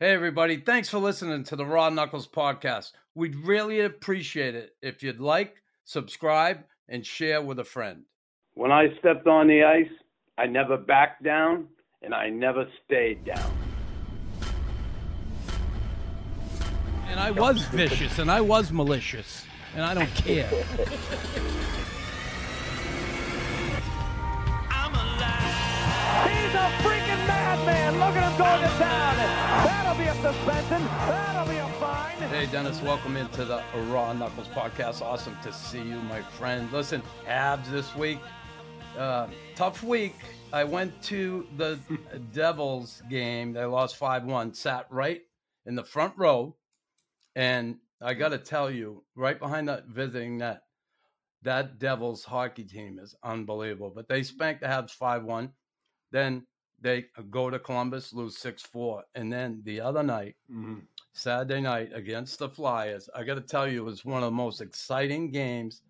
Hey, everybody. Thanks for listening to the Raw Knuckles podcast. We'd really appreciate it if you'd like, subscribe, and share with a friend. When I stepped on the ice, I never backed down, and I never stayed down. And I was vicious, and I was malicious, and I don't care. I'm alive. He's a freaking madman. Look at him going to town. That'll be a suspension. That'll be a fine. Hey, Dennis, welcome into the Raw Knuckles podcast. Awesome to see you, my friend. Listen, Habs this week. Tough week. I went to the Devils game. They lost 5-1, sat right in the front row. And I got to tell you, right behind that visiting net, that Devils hockey team is unbelievable. But they spanked the Habs 5-1. Then they go to Columbus, lose 6-4. And then the other night, Saturday night against the Flyers, I got to tell you, it was one of the most exciting games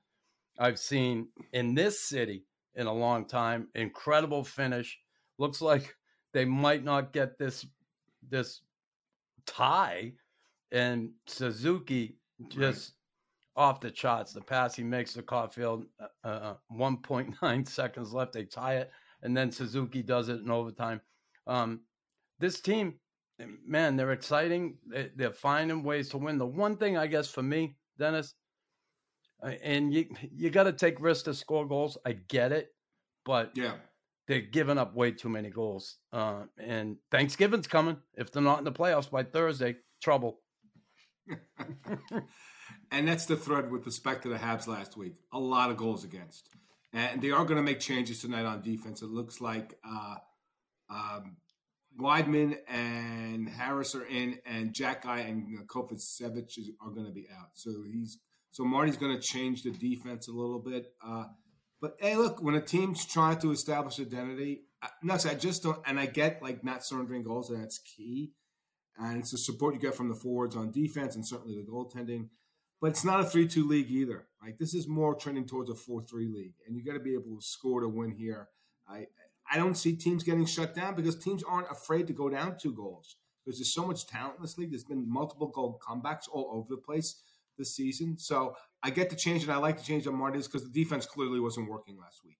I've seen in this city in a long time. Incredible finish. Looks like they might not get this tie. And Suzuki just off the charts. The pass he makes to Caulfield, 1.9 seconds left. They tie it. And then Suzuki does it in overtime. This team, man, they're exciting. They're finding ways to win. The one thing, I guess, for me, Dennis, and you got to take risks to score goals. I get it, but they're giving up way too many goals. And Thanksgiving's coming. If they're not in the playoffs by Thursday, trouble. And that's the thread with respect to the Habs last week. A lot of goals against. And they are going to make changes tonight on defense. It looks like Weidman and Harris are in, and Jack Allen and Kovacevic are going to be out. So Marty's going to change the defense a little bit. But, hey, look, when a team's trying to establish identity, I just don't – and I get, like, not surrendering goals, and that's key. And it's the support you get from the forwards on defense and certainly the goaltending. But it's not a 3-2 league either. Like, this is more trending towards a 4-3 league, and you got to be able to score to win here. I don't see teams getting shut down because teams aren't afraid to go down 2 goals. There's just so much talent in this league. There's been multiple goal comebacks all over the place this season. So I get the change, and I like the change on Martin's because the defense clearly wasn't working last week.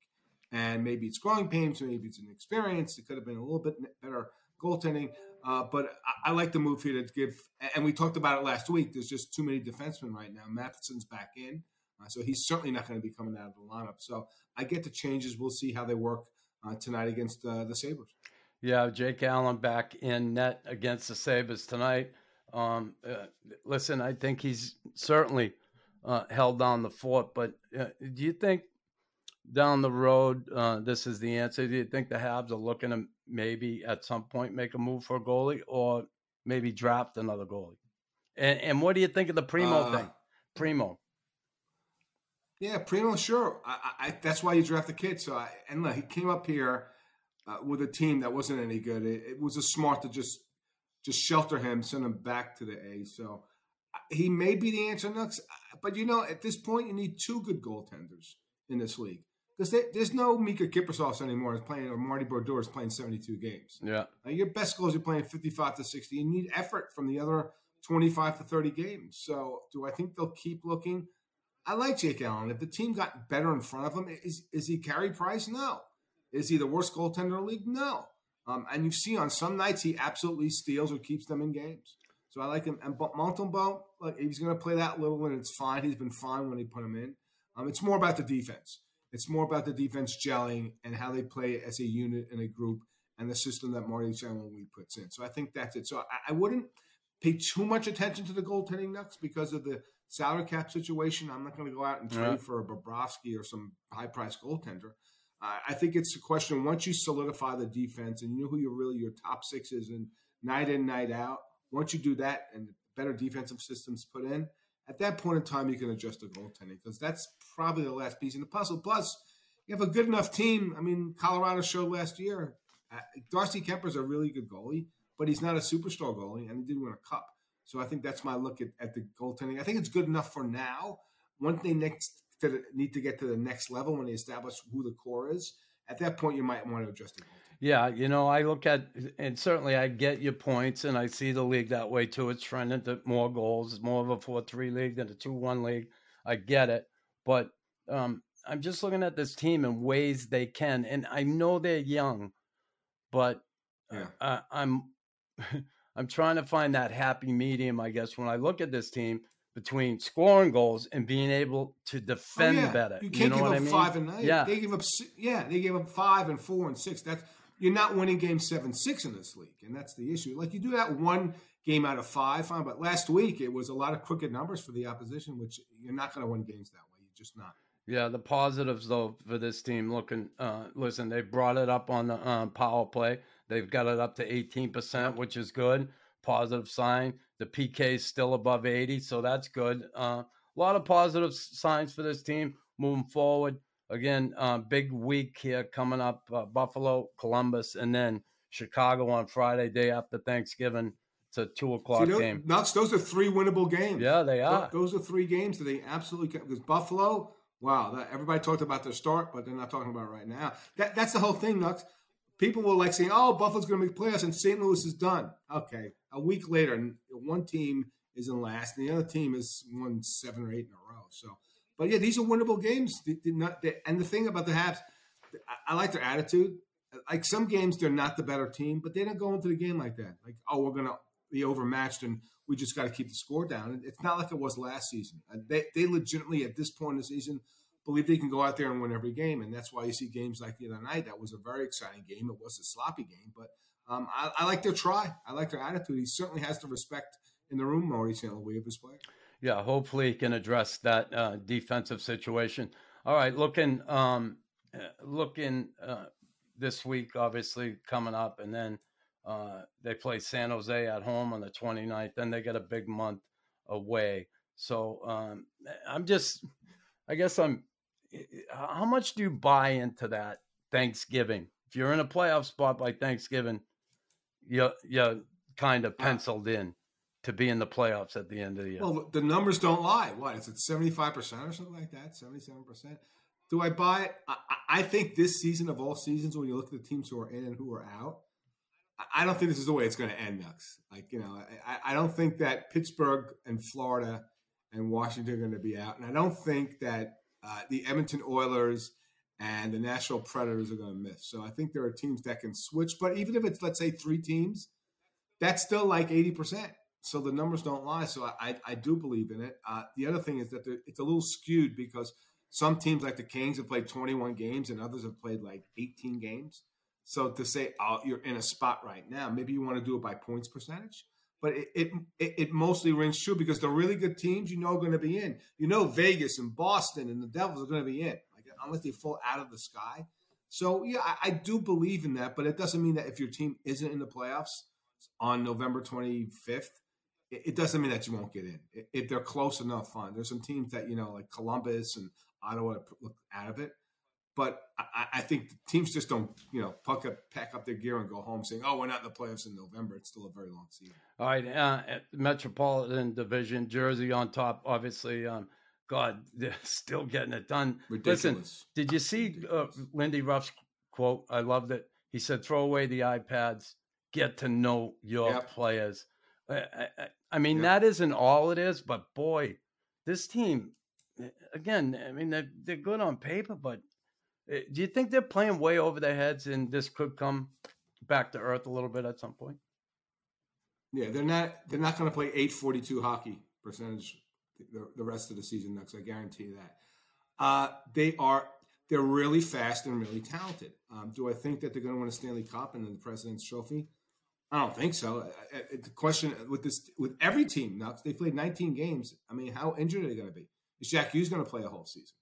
And maybe it's growing pains, maybe it's inexperience. It could have been a little bit better goaltending. But I like the move here to give – and we talked about it last week. There's just too many defensemen right now. Matheson's back in, so he's certainly not going to be coming out of the lineup. So I get the changes. We'll see how they work tonight against the Sabres. Yeah, Jake Allen back in net against the Sabres tonight. Listen, I think he's certainly held down the fort. But do you think down the road this is the answer? Do you think the Habs are looking to – maybe at some point make a move for a goalie or maybe draft another goalie? And what do you think of the Primo thing? Primo. Yeah, Primo, sure. I that's why you draft the kid. He came up here with a team that wasn't any good. It was a smart to just shelter him, send him back to the A. So he may be the answer next. But, you know, at this point, you need 2 good goaltenders in this league. Because there's no Mika Kiprusos anymore is playing, or Marty Brodeur is playing 72 games. Yeah, your best goals are playing 55 to 60. You need effort from the other 25 to 30 games. So do I think they'll keep looking? I like Jake Allen. If the team got better in front of him, is he Carey Price? No. Is he the worst goaltender in the league? No. And you see on some nights he absolutely steals or keeps them in games. So I like him. And Montembeau, like, he's going to play that little, and it's fine. He's been fine when he put him in. It's more about the defense. It's more about the defense gelling and how they play as a unit and a group and the system that Marty St. Louis puts in. So I think that's it. So I wouldn't pay too much attention to the goaltending nuts because of the salary cap situation. I'm not going to go out and trade for a Bobrovsky or some high-priced goaltender. I think it's a question, once you solidify the defense and you know who your top 6 is and night in, night out, once you do that and better defensive systems put in, at that point in time, you can adjust the goaltending because that's probably the last piece in the puzzle. Plus, you have a good enough team. I mean, Colorado showed last year. Darcy Kemper's a really good goalie, but he's not a superstar goalie, and he did win a cup. So I think that's my look at the goaltending. I think it's good enough for now. Once they need to get to the next level when they establish who the core is, at that point, you might want to adjust the goaltending. Yeah, you know, I look at, and certainly I get your points, and I see the league that way too. It's trending to more goals, more of a 4-3 league than a 2-1 league. I get it. But I'm just looking at this team in ways they can. And I know they're young, but yeah. I'm trying to find that happy medium, I guess, when I look at this team between scoring goals and being able to defend better. You can't give up 5 and 8. Yeah. They gave up 5 and 4 and 6. You're not winning game 7-6 in this league, and that's the issue. Like, you do that one game out of 5, fine, but last week it was a lot of crooked numbers for the opposition, which you're not going to win games that way. You're just not. Yeah, the positives, though, for this team, listen, they brought it up on the power play. They've got it up to 18%, which is good. Positive sign. The PK is still above 80, so that's good. A lot of positive signs for this team moving forward. Again, big week here coming up, Buffalo, Columbus, and then Chicago on Friday, day after Thanksgiving. It's a 2 o'clock game. Nuts, those are 3 winnable games. Yeah, they are. Those are 3 games that they absolutely can. Because Buffalo, everybody talked about their start, but they're not talking about it right now. That's the whole thing, Nuts. People were like saying, oh, Buffalo's going to make playoffs and St. Louis is done. Okay. A week later, one team is in last and the other team has won 7 or 8 in a row. So, but yeah, these are winnable games. And the thing about the Habs, I like their attitude. Like, some games, they're not the better team, but they don't go into the game like that. Like, oh, we're going to be overmatched and we just got to keep the score down. It's not like it was last season. They legitimately, at this point in the season, believe they can go out there and win every game. And that's why you see games like the other night. That was a very exciting game. It was a sloppy game, but I like their try. I like their attitude. He certainly has the respect in the room, Marty St. Louis, of his player. Yeah, hopefully he can address that defensive situation. All right, looking this week, obviously, coming up, and then they play San Jose at home on the 29th, and they get a big month away. So how much do you buy into that Thanksgiving? If you're in a playoff spot by Thanksgiving, you're kind of penciled in to be in the playoffs at the end of the year. Well, the numbers don't lie. What, is it 75% or something like that, 77%? Do I buy it? I think this season of all seasons, when you look at the teams who are in and who are out, I don't think this is the way it's going to end, Nux. Like, you know, I don't think that Pittsburgh and Florida and Washington are going to be out, and I don't think that the Edmonton Oilers and the Nashville Predators are going to miss. So I think there are teams that can switch. But even if it's, let's say, 3 teams, that's still like 80%. So the numbers don't lie. So I do believe in it. The other thing is that it's a little skewed because some teams like the Kings have played 21 games and others have played like 18 games. So to say, oh, you're in a spot right now, maybe you want to do it by points percentage. But it mostly rings true because the really good teams, you know, are going to be in. You know, Vegas and Boston and the Devils are going to be in, like, unless they fall out of the sky. So, yeah, I do believe in that. But it doesn't mean that if your team isn't in the playoffs on November 25th, it doesn't mean that you won't get in. If they're close enough, fine. There's some teams that, you know, like Columbus and Ottawa, look out of it. But I think teams just don't, you know, pack up their gear and go home saying, oh, we're not in the playoffs in November. It's still a very long season. All right. Metropolitan Division, Jersey on top, obviously. God, they're still getting it done. Ridiculous. Listen, did you see Lindy Ruff's quote? I loved it. He said, throw away the iPads, get to know your players. I mean, that isn't all it is, but boy, this team, again, I mean, they're good on paper, but do you think they're playing way over their heads and this could come back to earth a little bit at some point? Yeah, they're not going to play 842 hockey percentage the rest of the season next. I guarantee you that. They're really fast and really talented. Do I think that they're going to win a Stanley Cup and the President's Trophy? I don't think so. The question with every team, Nux, they played 19 games. I mean, how injured are they going to be? Is Jack Hughes going to play a whole season?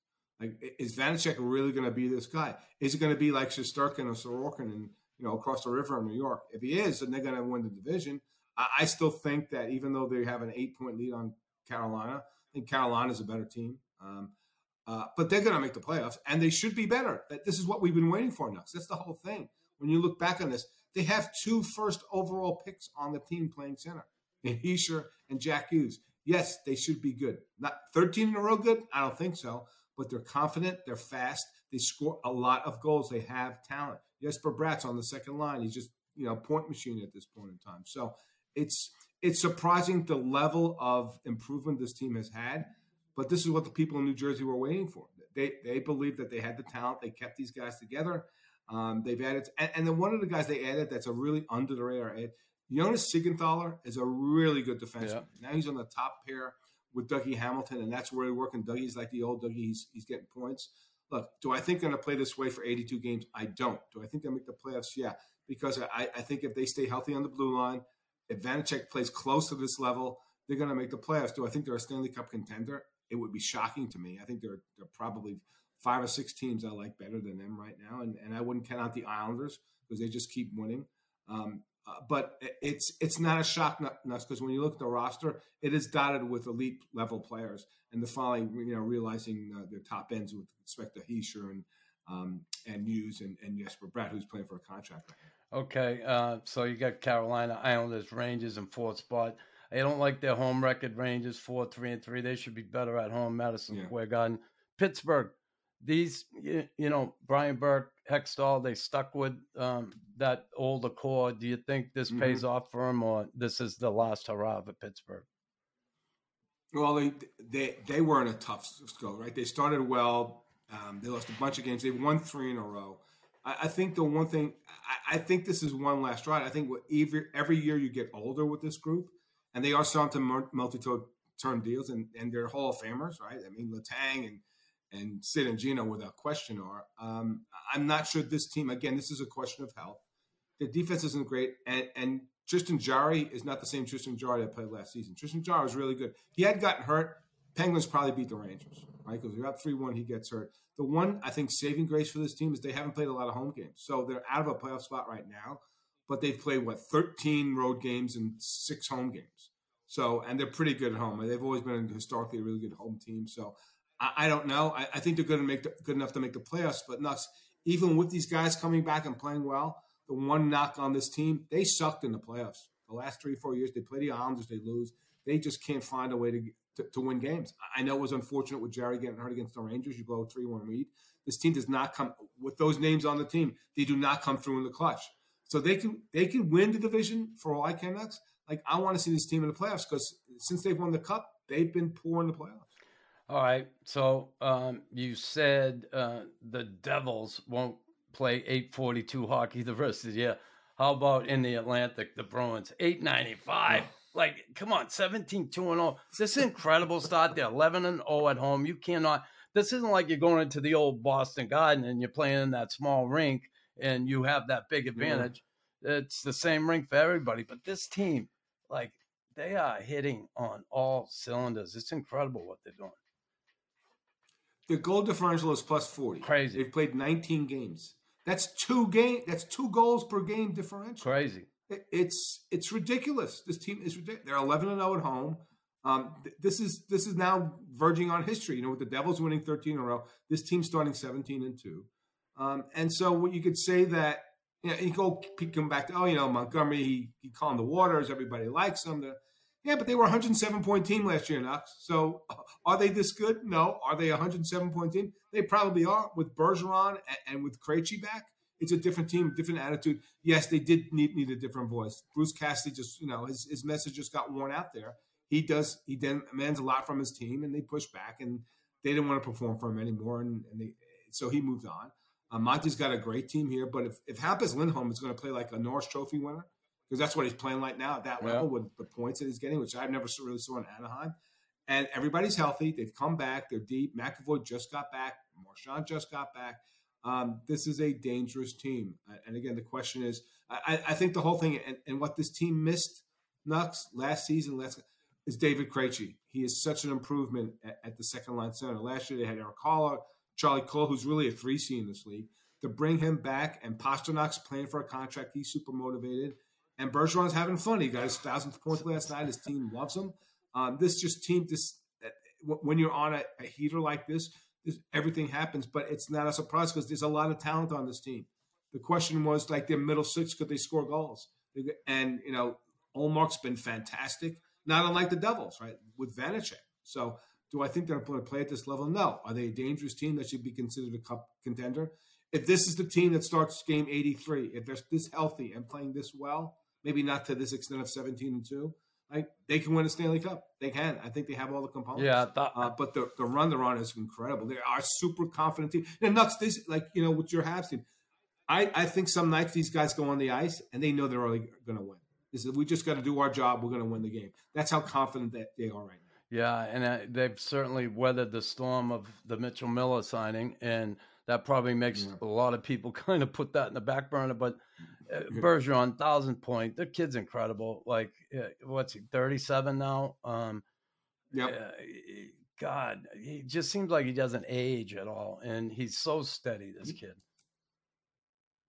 Like, is Vanacek really going to be this guy? Is it going to be like Shesterkin or Sorokin and, you know, across the river in New York? If he is, then they're going to win the division. I still think that even though they have an 8-point lead on Carolina, I think Carolina's a better team. But they're going to make the playoffs, and they should be better. This is what we've been waiting for now. That's the whole thing. When you look back on this, they have 2 first overall picks on the team playing center, Hischier and Jack Hughes. Yes, they should be good. Not 13 in a row good? I don't think so. But they're confident, they're fast, they score a lot of goals, they have talent. Jesper Bratt's on the second line. He's just, you know, point machine at this point in time. So it's surprising the level of improvement this team has had, but this is what the people in New Jersey were waiting for. They believed that they had the talent. They kept these guys together. They've added, and then one of the guys they added that's a really under the radar add, Jonas Siegenthaler is a really good defenseman. Yeah. Now he's on the top pair with Dougie Hamilton, and that's where he's working. Dougie's like the old Dougie. He's getting points. Look, do I think they're going to play this way for 82 games? I don't. Do I think they'll make the playoffs? Yeah, because I think if they stay healthy on the blue line, if Vanacek plays close to this level, they're going to make the playoffs. Do I think they're a Stanley Cup contender? It would be shocking to me. I think they're probably 5 or 6 teams I like better than them right now, and I wouldn't count out the Islanders because they just keep winning. But it's not a shock because when you look at the roster, it is dotted with elite level players, and the finally realizing their top ends with respect to Hischier and Hughes and Jesper Bratt, who's playing for a contract. Okay, so you got Carolina, Islanders, Rangers in fourth spot. I don't like their home record. Rangers 4-3-3. They should be better at home. Madison Square Garden, Pittsburgh. These, Brian Burke, Hextall, they stuck with that older core. Do you think this pays off for them, or this is the last hurrah for Pittsburgh? Well, they were in a tough go, right? They started well. They lost a bunch of games. They won 3 in a row. I think the one thing – I think this is one last ride. I think every year you get older with this group, and they are signed to multi-term deals, and they're Hall of Famers, right? I mean, Letang and Sid and Gino without question are. I'm not sure this team, again, this is a question of health. Their defense isn't great, and Tristan Jarry is not the same Tristan Jarry that played last season. Tristan Jarry was really good. He had gotten hurt. Penguins probably beat the Rangers, right? Because they're up 3-1, he gets hurt. The one, I think, saving grace for this team is they haven't played a lot of home games. So they're out of a playoff spot right now, but they've played, 13 road games and 6 home games. So, and they're pretty good at home. They've always been historically a really good home team. So, I don't know. I think they're going to make good enough to make the playoffs, but nuts. Even with these guys coming back and playing well, the one knock on this team, they sucked in the playoffs. The last 3 or 4 years, they play the Islanders, they lose. They just can't find a way to win games. I know it was unfortunate with Jarry getting hurt against the Rangers. You blow a 3-1 lead. This team does not come with those names on the team. They do not come through in the clutch. So they can win the division for all I can. I want to see this team in the playoffs because since they've won the cup, they've been poor in the playoffs. All right, so you said the Devils won't play 842 hockey the rest of the year. How about in the Atlantic, the Bruins, 895? Come on, 17-2-0. This is incredible start. They're 11-0 at home. You cannot – this isn't like you're going into the old Boston Garden and you're playing in that small rink and you have that big advantage. Yeah. It's the same rink for everybody. But this team, they are hitting on all cylinders. It's incredible what they're doing. The goal differential is +40. Crazy. They've played 19 games. That's 2 goals per game differential. Crazy. It's ridiculous. This team is ridiculous. They're 11-0 at home. This is now verging on history. With the Devils winning 13 in a row, this team's starting 17-2. And so what you could say that you come back to Montgomery. He calmed the waters. Everybody likes him. Yeah, but they were a 107-point team last year, Knox. So are they this good? No. Are they a 107-point team? They probably are. With Bergeron and with Krejci back, it's a different team, different attitude. Yes, they did need a different voice. Bruce Cassidy just, his message just got worn out there. He demands a lot from his team, and they push back, and they didn't want to perform for him anymore, so he moved on. Monty's got a great team here, but if Hampus Lindholm is going to play like a Norris Trophy winner, because that's what he's playing right now at that level with the points that he's getting, which I've never really saw in Anaheim. And everybody's healthy. They've come back. They're deep. McAvoy just got back. Marchand just got back. This is a dangerous team. And, again, the question is, I think the whole thing and what this team missed, Nux, last season is David Krejci. He is such an improvement at the second-line center. Last year they had Eric Haller, Charlie Cole, who's really a 3C in this league. To bring him back, and Pasternak's playing for a contract. He's super motivated. And Bergeron's having fun. He got his 1,000th point last night. His team loves him. When you're on a heater like this, everything happens. But it's not a surprise because there's a lot of talent on this team. The question was, their middle six, could they score goals? And, Olmark's been fantastic, not unlike the Devils, right, with Vanacek. So do I think they're going to play at this level? No. Are they a dangerous team that should be considered a cup contender? if this is the team that starts game 83, if they're this healthy and playing this well, maybe not to this extent of 17-2, like they can win a Stanley Cup. They can. I think they have all the components. Yeah, but the run they're on is incredible. They are a super confident team. And nuts, this like you know with your Habs team, I think some nights these guys go on the ice and they know they're already going to win. This is we just got to do our job. We're going to win the game. That's how confident that they are right now. Yeah, and they've certainly weathered the storm of the Mitchell Miller signing, and that probably makes a lot of people kind of put that in the back burner. But Bergeron, 1,000 point, the kid's incredible. Like, what's he, 37 now? God, he just seems like he doesn't age at all, and he's so steady. This kid,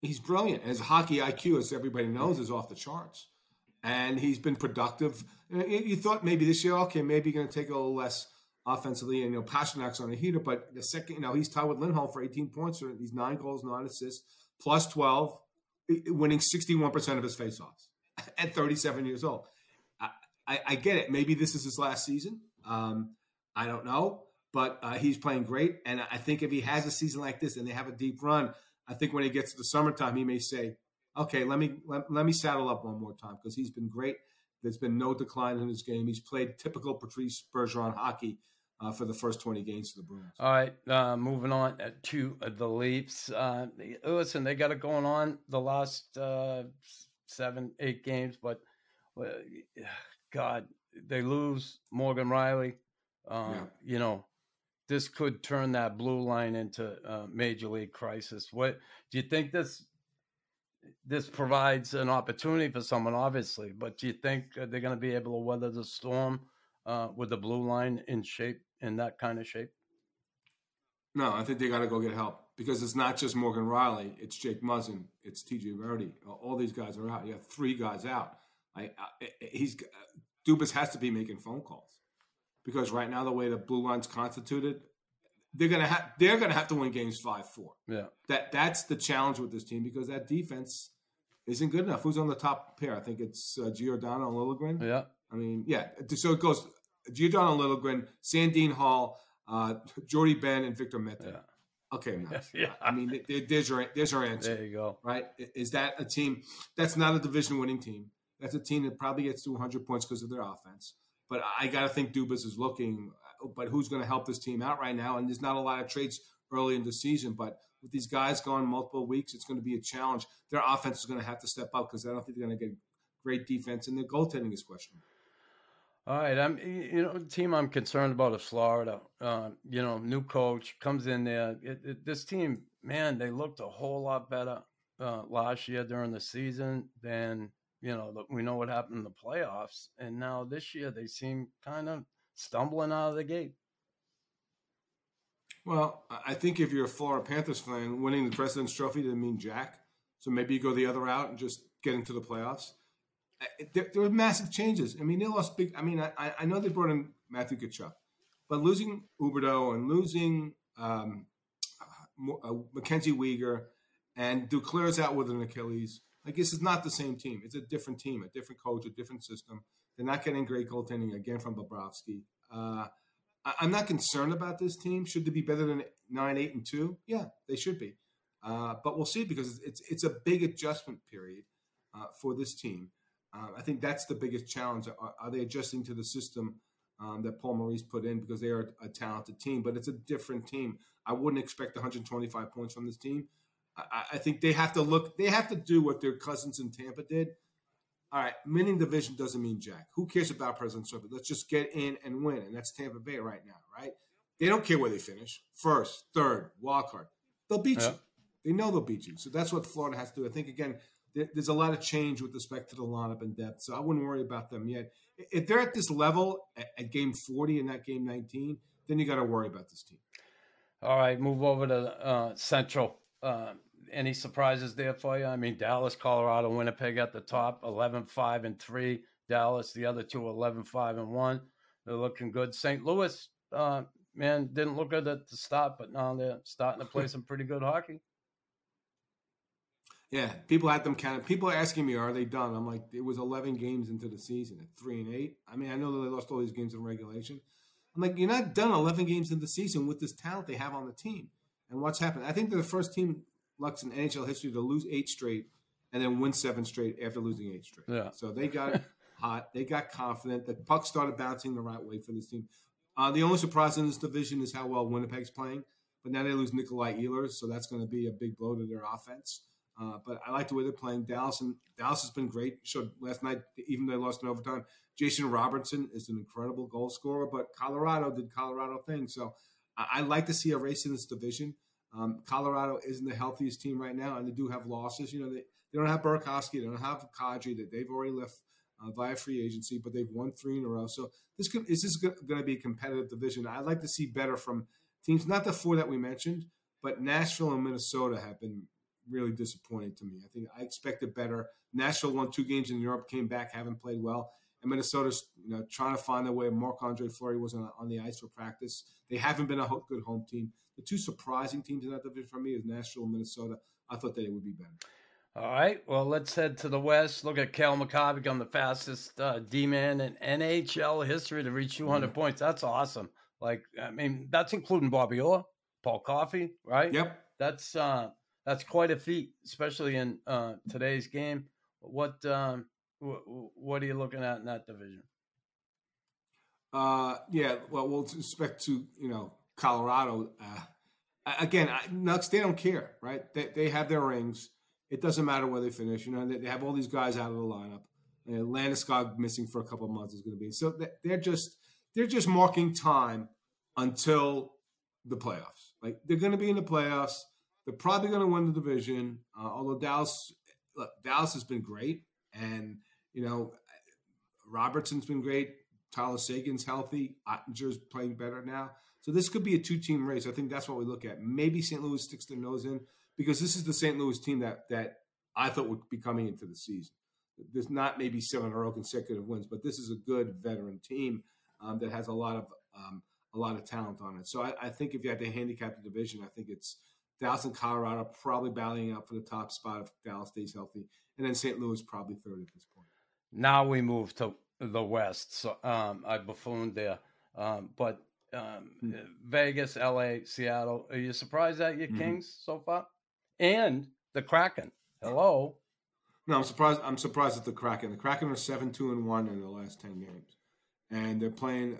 he's brilliant. His hockey IQ, as everybody knows, is off the charts. And he's been productive. You thought maybe this year, okay, maybe you're going to take a little less offensively. And, you know, Pasternak's on a heater. But the second, you know, he's tied with Lindholm for 18 points. So he's 9 goals, 9 assists, plus 12, winning 61% of his faceoffs at 37 years old. I get it. Maybe this is his last season. I don't know. But he's playing great. And I think if he has a season like this and they have a deep run, I think when he gets to the summertime, he may say, okay, let me saddle up one more time because he's been great. There's been no decline in his game. He's played typical Patrice Bergeron hockey for the first 20 games for the Bruins. All right, moving on to the Leafs. Listen, they got it going on the last 7, 8 games, but God, they lose Morgan Riley. You know, this could turn that blue line into a major league crisis. What do you think this provides an opportunity for someone, obviously, but do you think they're going to be able to weather the storm with the blue line in shape, in that kind of shape? No, I think they got to go get help because it's not just Morgan Riley. It's Jake Muzzin. It's TJ Verdi. All these guys are out. You have 3 guys out. Dubas has to be making phone calls because right now the way the blue line's constituted, they're gonna have to win games 5-4. Yeah, that's the challenge with this team because that defense isn't good enough. Who's on the top pair? I think it's Giordano and Lilligren. Yeah, I mean, yeah. So it goes Giordano, Lilligren, Sandine Hall, Jordy Ben, and Victor Mete. Yeah. Okay, nice. Yeah. I mean, there's your answer. There you go. Right? Is that a team that's not a division-winning team? That's a team that probably gets to 100 points because of their offense. But I got to think Dubas is looking. But who's going to help this team out right now? And there's not a lot of trades early in the season. But with these guys gone multiple weeks, it's going to be a challenge. Their offense is going to have to step up because I don't think they're going to get great defense. And their goaltending is questionable. All right, the team I'm concerned about is Florida. New coach comes in there. This team, man, they looked a whole lot better last year during the season than we know what happened in the playoffs. And now this year they seem kind of stumbling out of the gate. Well, I think if you're a Florida Panthers fan, winning the President's Trophy didn't mean jack. So maybe you go the other route and just get into the playoffs. There were massive changes. I mean, they lost big. I mean, I know they brought in Matthew Tkachuk, but losing Huberdeau and losing Mackenzie Weegar and Duclair's out with an Achilles. Like, this is not the same team. It's a different team, a different coach, a different system. They're not getting great goaltending again from Bobrovsky. I'm not concerned about this team. Should they be better than 9-8-2? Yeah, they should be. But we'll see because it's a big adjustment period for this team. I think that's the biggest challenge. Are they adjusting to the system that Paul Maurice put in because they are a talented team, but it's a different team. I wouldn't expect 125 points from this team. I think they have to look. They have to do what their cousins in Tampa did. All right, winning division doesn't mean jack. Who cares about President's Trophy? Let's just get in and win, and that's Tampa Bay right now, right? They don't care where they finish, first, third, wild card. They'll beat you. They know they'll beat you. So that's what Florida has to do. I think, again, there's a lot of change with respect to the lineup and depth, so I wouldn't worry about them yet. If they're at this level at game 40 and not game 19, then you got to worry about this team. All right, move over to Central. Any surprises there for you? I mean, Dallas, Colorado, Winnipeg at the top, 11-5-3. Dallas, the other two, 11-5-1. They're looking good. St. Louis, man, didn't look good at the start, but now they're starting to play some pretty good hockey. Yeah, people had them counted. People are asking me, are they done? I'm like, it was 11 games into the season at 3-8. I mean, I know that they lost all these games in regulation. I'm like, you're not done 11 games into the season with this talent they have on the team. And what's happened? I think they're the first team Lux in NHL history to lose 8 straight and then win 7 straight after losing 8 straight. Yeah. So they got hot. They got confident. The puck started bouncing the right way for this team. The only surprise in this division is how well Winnipeg's playing. But now they lose Nikolai Ehlers, so that's going to be a big blow to their offense. But I like the way they're playing. Dallas has been great. Showed last night, even though they lost in overtime. Jason Robertson is an incredible goal scorer, but Colorado did Colorado things. So I like to see a race in this division. Colorado isn't the healthiest team right now, and they do have losses. You know, they don't have Burakovsky. They don't have Kadri. They've already left via free agency, but they've won 3 in a row. So this is going to be a competitive division. I'd like to see better from teams, not the 4 that we mentioned, but Nashville and Minnesota have been really disappointing to me. I think I expected better. Nashville won 2 games in Europe, came back, haven't played well. And Minnesota's, you know, trying to find their way. Marc-Andre Fleury wasn't on the ice for practice. They haven't been a good home team. The 2 surprising teams in that division for me is Nashville and Minnesota. I thought they would be better. All right, well, let's head to the West. Look at Cale Makar become the fastest D-man in NHL history to reach 200 points. That's awesome. Like, I mean, that's including Bobby Orr, Paul Coffey, right? Yep. That's quite a feat, especially in today's game. What are you looking at in that division? With respect to, you know, Colorado, again, Nucks, they don't care, right? They have their rings. It doesn't matter where they finish. You know, they have all these guys out of the lineup. And Landeskog missing for a couple of months is going to be. So they're just marking time until the playoffs. Like, they're going to be in the playoffs. They're probably going to win the division, although Dallas has been great. And, you know, Robertson's been great. Tyler Sagan's healthy. Ottinger's playing better now. So this could be a 2-team race. I think that's what we look at. Maybe St. Louis sticks their nose in because this is the St. Louis team that I thought would be coming into the season. There's not maybe 7 or 8 consecutive wins, but this is a good veteran team that has a lot of talent on it. So I think if you had to handicap the division, I think it's Dallas and Colorado probably battling out for the top spot if Dallas stays healthy. And then St. Louis probably third at this point. Now we move to the West. So I buffooned there. Vegas, L.A., Seattle. Are you surprised at your Kings so far? And the Kraken. Hello. No, I'm surprised at the Kraken. The Kraken are 7-2-1 in the last 10 games. And they're playing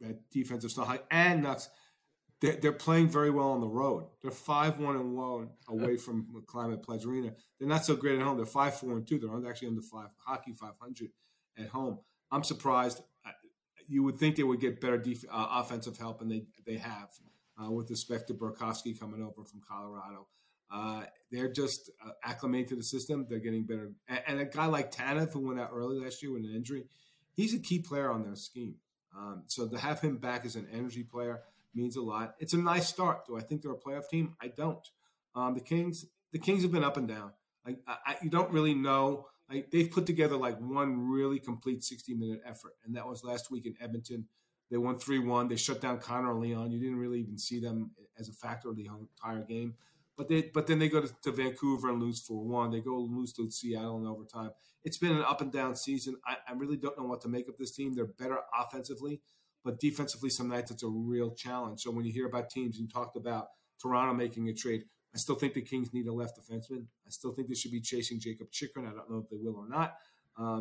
that defensive style. And that's – they're playing very well on the road. They're 5-1-1 away from the Climate Pledge Arena. They're not so great at home. They're 5-4-2. They're actually under hockey 500 at home. I'm surprised. You would think they would get better offensive help, and they have with respect to Burakovsky coming over from Colorado. They're just acclimated to the system. They're getting better. And a guy like Tanev, who went out early last year with an injury, he's a key player on their scheme. So to have him back as an energy player means a lot. It's a nice start. Do I think they're a playoff team? I don't. The Kings have been up and down. Like, you don't really know. Like, they've put together like one really complete 60-minute effort, and that was last week in Edmonton. They won 3-1. They shut down Connor and Leon. You didn't really even see them as a factor of the entire game. But then they go to Vancouver and lose 4-1. They go lose to Seattle in overtime. It's been an up and down season. I really don't know what to make of this team. They're better offensively. But defensively, some nights it's a real challenge. So when you hear about teams, you talked about Toronto making a trade. I still think the Kings need a left defenseman. I still think they should be chasing Jacob Chikrin. I don't know if they will or not.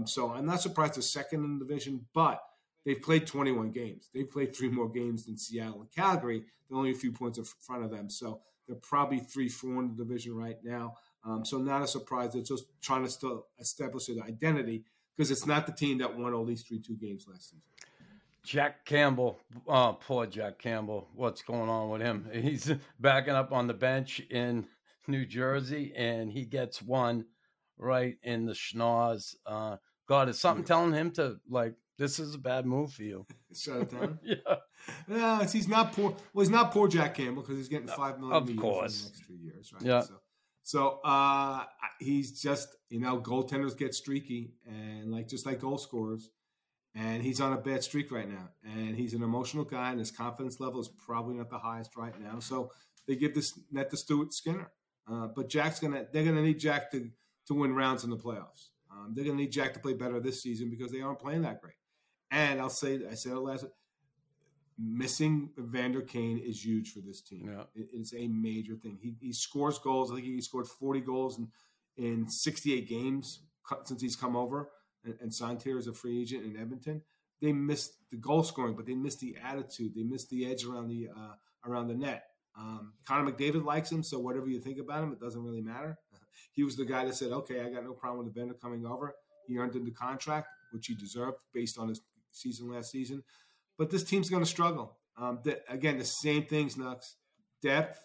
So I'm not surprised they're second in the division, but they've played 21 games. They've played 3 more games than Seattle and Calgary. They're only a few points in front of them. So they're probably 3-4 in the division right now. So not a surprise. They're just trying to still establish their identity because it's not the team that won all these 3-2 games last season. Jack Campbell, poor Jack Campbell. What's going on with him? He's backing up on the bench in New Jersey, and he gets one right in the schnoz. God, is something telling him to, like, this is a bad move for you? Shut it down? Yeah. No, he's not poor. Well, he's not poor Jack Campbell because he's getting $5 million a year for the next 3 years, right? Yeah. So he's just, you know, goaltenders get streaky, and just like goal scorers. And he's on a bad streak right now. And he's an emotional guy, and his confidence level is probably not the highest right now. So they give this net to Stuart Skinner. But they're going to need Jack to win rounds in the playoffs. They're going to need Jack to play better this season because they aren't playing that great. And I said it last week, missing Vander Kane is huge for this team. Yeah. It's a major thing. He scores goals. I think he scored 40 goals in 68 games since he's come over and signed here as a free agent in Edmonton. They missed the goal scoring, but they missed the attitude. They missed the edge around the net. Connor McDavid likes him, so whatever you think about him, it doesn't really matter. He was the guy that said, okay, I got no problem with the vendor coming over. He earned the contract, which he deserved based on his season last season. But this team's going to struggle. Again, the same things, Nux. Depth,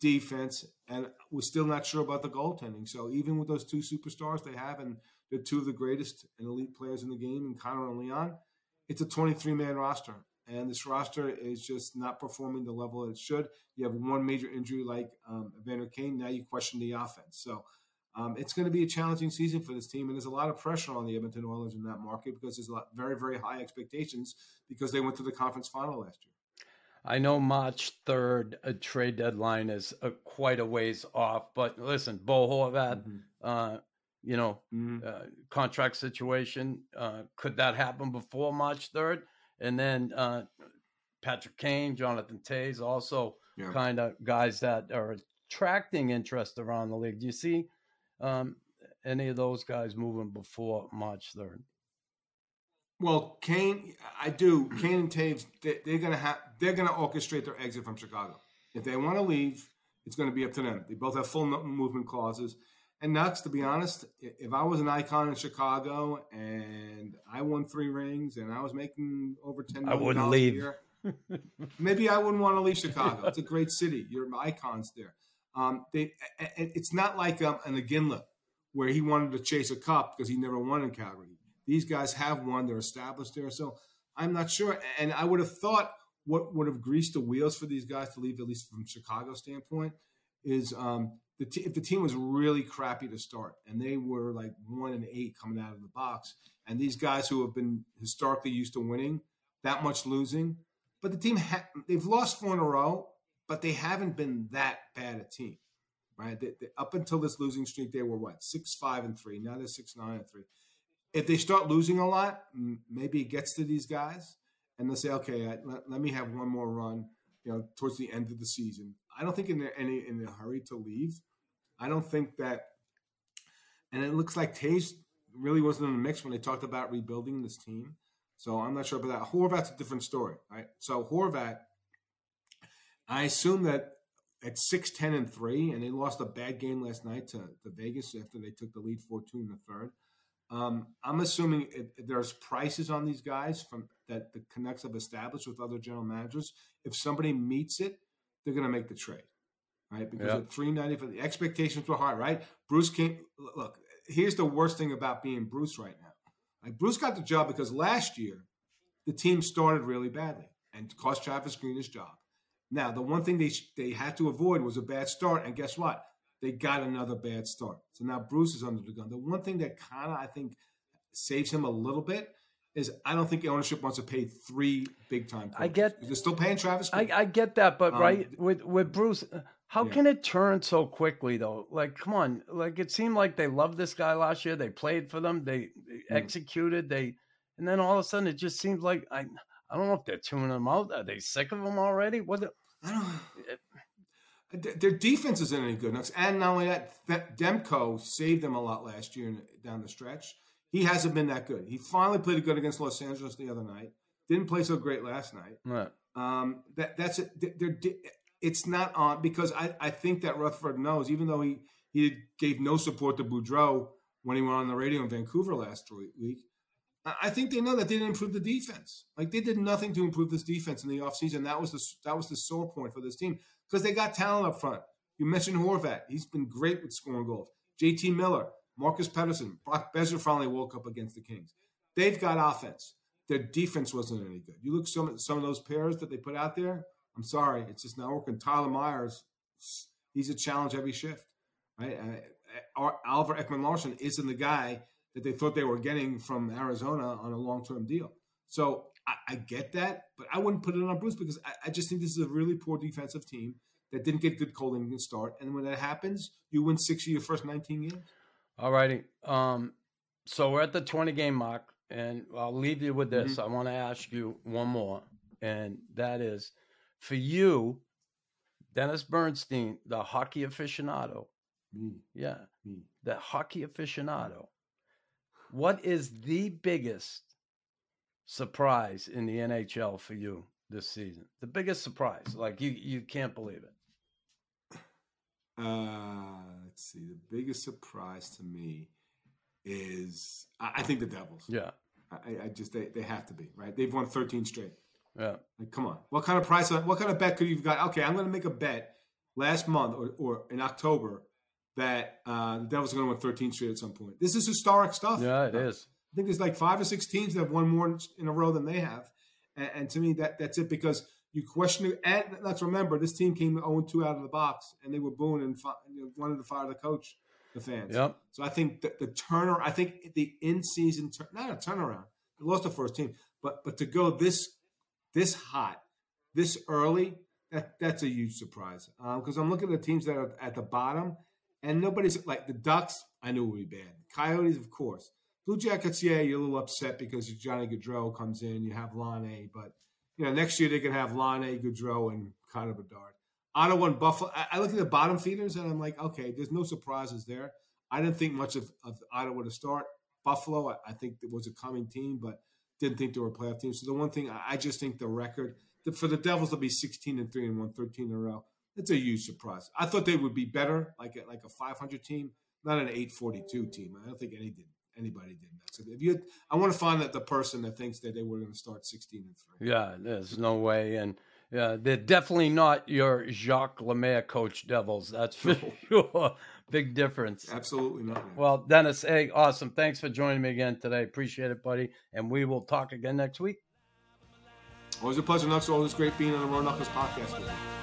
defense, and we're still not sure about the goaltending. So even with those two superstars they have, and they're two of the greatest and elite players in the game, and Connor and Leon, it's a 23-man roster. And this roster is just not performing the level it should. You have one major injury like Vander Kane. Now you question the offense. So it's going to be a challenging season for this team. And there's a lot of pressure on the Edmonton Oilers in that market because there's a lot, very, very high expectations because they went to the conference final last year. I know March 3rd, a trade deadline is quite a ways off. But listen, Bo Horvat, contract situation, could that happen before March 3rd? And then Patrick Kane, Jonathan Toews, also kind of guys that are attracting interest around the league. Do you see any of those guys moving before March 3rd? Well, Kane, I do. Kane and Toews, they're going to orchestrate their exit from Chicago. If they want to leave, it's going to be up to them. They both have full movement clauses. And Nux, to be honest, if I was an icon in Chicago and I won 3 rings and I was making over $10 million a year, maybe I wouldn't want to leave Chicago. It's a great city. You're icons there. It's not like an Iginla where he wanted to chase a cup because he never won in Calgary. These guys have won. They're established there. So I'm not sure. And I would have thought what would have greased the wheels for these guys to leave, at least from Chicago's standpoint, is if the team was really crappy to start and they were like 1-8 coming out of the box, and these guys who have been historically used to winning that much losing, but the team they've lost 4 in a row, but they haven't been that bad a team, right? They, up until this losing streak, they were 6-5-3. Now they're 6-9-3. If they start losing a lot, maybe it gets to these guys, and they'll say, okay, let me have one more run, towards the end of the season. I don't think in a hurry to leave. I don't think that, and it looks like Toews really wasn't in the mix when they talked about rebuilding this team. So I'm not sure about that. Horvat's a different story, right? So Horvat, I assume that at 6-10-3, and they lost a bad game last night to Vegas after they took the lead 4-2 in the third. I'm assuming there's prices on these guys that the Canucks have established with other general managers. If somebody meets it, they're going to make the trade, right? Because at $3.95, the expectations were high, right? Bruce came. Look, here's the worst thing about being Bruce right now. Like, Bruce got the job because last year the team started really badly and cost Travis Green his job. Now, the one thing they had to avoid was a bad start, and guess what? They got another bad start. So now Bruce is under the gun. The one thing that kind of, I think, saves him a little bit is I don't think ownership wants to pay 3 big time players. I get they're still paying Travis Green. I get that, but right with Bruce, how can it turn so quickly though? Like, come on, like it seemed like they loved this guy last year. They played for them. They executed. And then all of a sudden it just seems like I don't know if they're tuning him out. Are they sick of him already? Their defense isn't any good. And not only that, Demko saved them a lot last year down the stretch. He hasn't been that good. He finally played good against Los Angeles the other night. Didn't play so great last night. Right. That's it. It's not on because I think that Rutherford knows, even though he gave no support to Boudreau when he went on the radio in Vancouver last week. I think they know that they didn't improve the defense. Like, they did nothing to improve this defense in the offseason. That was the sore point for this team because they got talent up front. You mentioned Horvat. He's been great with scoring goals. JT Miller. Marcus Pettersson, Brock Besser finally woke up against the Kings. They've got offense. Their defense wasn't any good. You look some of those pairs that they put out there, I'm sorry, it's just not working. Tyler Myers, he's a challenge every shift, right? Oliver Ekman-Larsson isn't the guy that they thought they were getting from Arizona on a long-term deal. So I get that, but I wouldn't put it on Bruce because I just think this is a really poor defensive team that didn't get good coaching to start. And when that happens, you win 6 of your first 19 games. All righty. So we're at the 20-game mark, and I'll leave you with this. Mm-hmm. I want to ask you one more, and that is for you, Dennis Bernstein, the hockey aficionado. Yeah, the hockey aficionado. What is the biggest surprise in the NHL for you this season? The biggest surprise, like you can't believe it. Let's see. The biggest surprise to me is I think the Devils. Yeah, I just they have to be right. They've won 13 straight. Yeah, like, come on. What kind of price? What kind of bet could you've got? Okay, I'm going to make a bet last month or in October that the Devils are going to win 13 straight at some point. This is historic stuff. Yeah, it is. I think there's like 5 or 6 teams that have won more in a row than they have, and to me that's it because you question it. And let's remember, this team came 0-2 out of the box, and they were booing and wanted to fire the coach, the fans. Yep. So I think the turnaround. I think the in-season not a turnaround. They lost the first team, but to go this hot, this early, that's a huge surprise. Because I'm looking at the teams that are at the bottom, and nobody's like the Ducks. I knew it would be bad. Coyotes, of course. Blue Jackets, yeah, you're a little upset because Johnny Gaudreau comes in. You have Lane, but you know next year they could have Lane, Gaudreau, and Connor Bedard. Ottawa and Buffalo. I look at the bottom feeders and I'm like, okay, there's no surprises there. I didn't think much of Ottawa to start. Buffalo, I think it was a coming team, but didn't think they were a playoff team. So the one thing I just think the record for the Devils will be 16-3-1, 13 in a row. It's a huge surprise. I thought they would be better, like a 500 team, not an 842 team. I don't think anybody did that. So I want to find that the person that thinks that they were going to start 16-3. Yeah, there's no way. And yeah, they're definitely not your Jacques Lemaire coach Devils. That's for sure. Big difference. Absolutely not. Well, Dennis, hey, awesome. Thanks for joining me again today. Appreciate it, buddy. And we will talk again next week. Always a pleasure, Knuckles. Always great being on the Raw Knuckles podcast with you.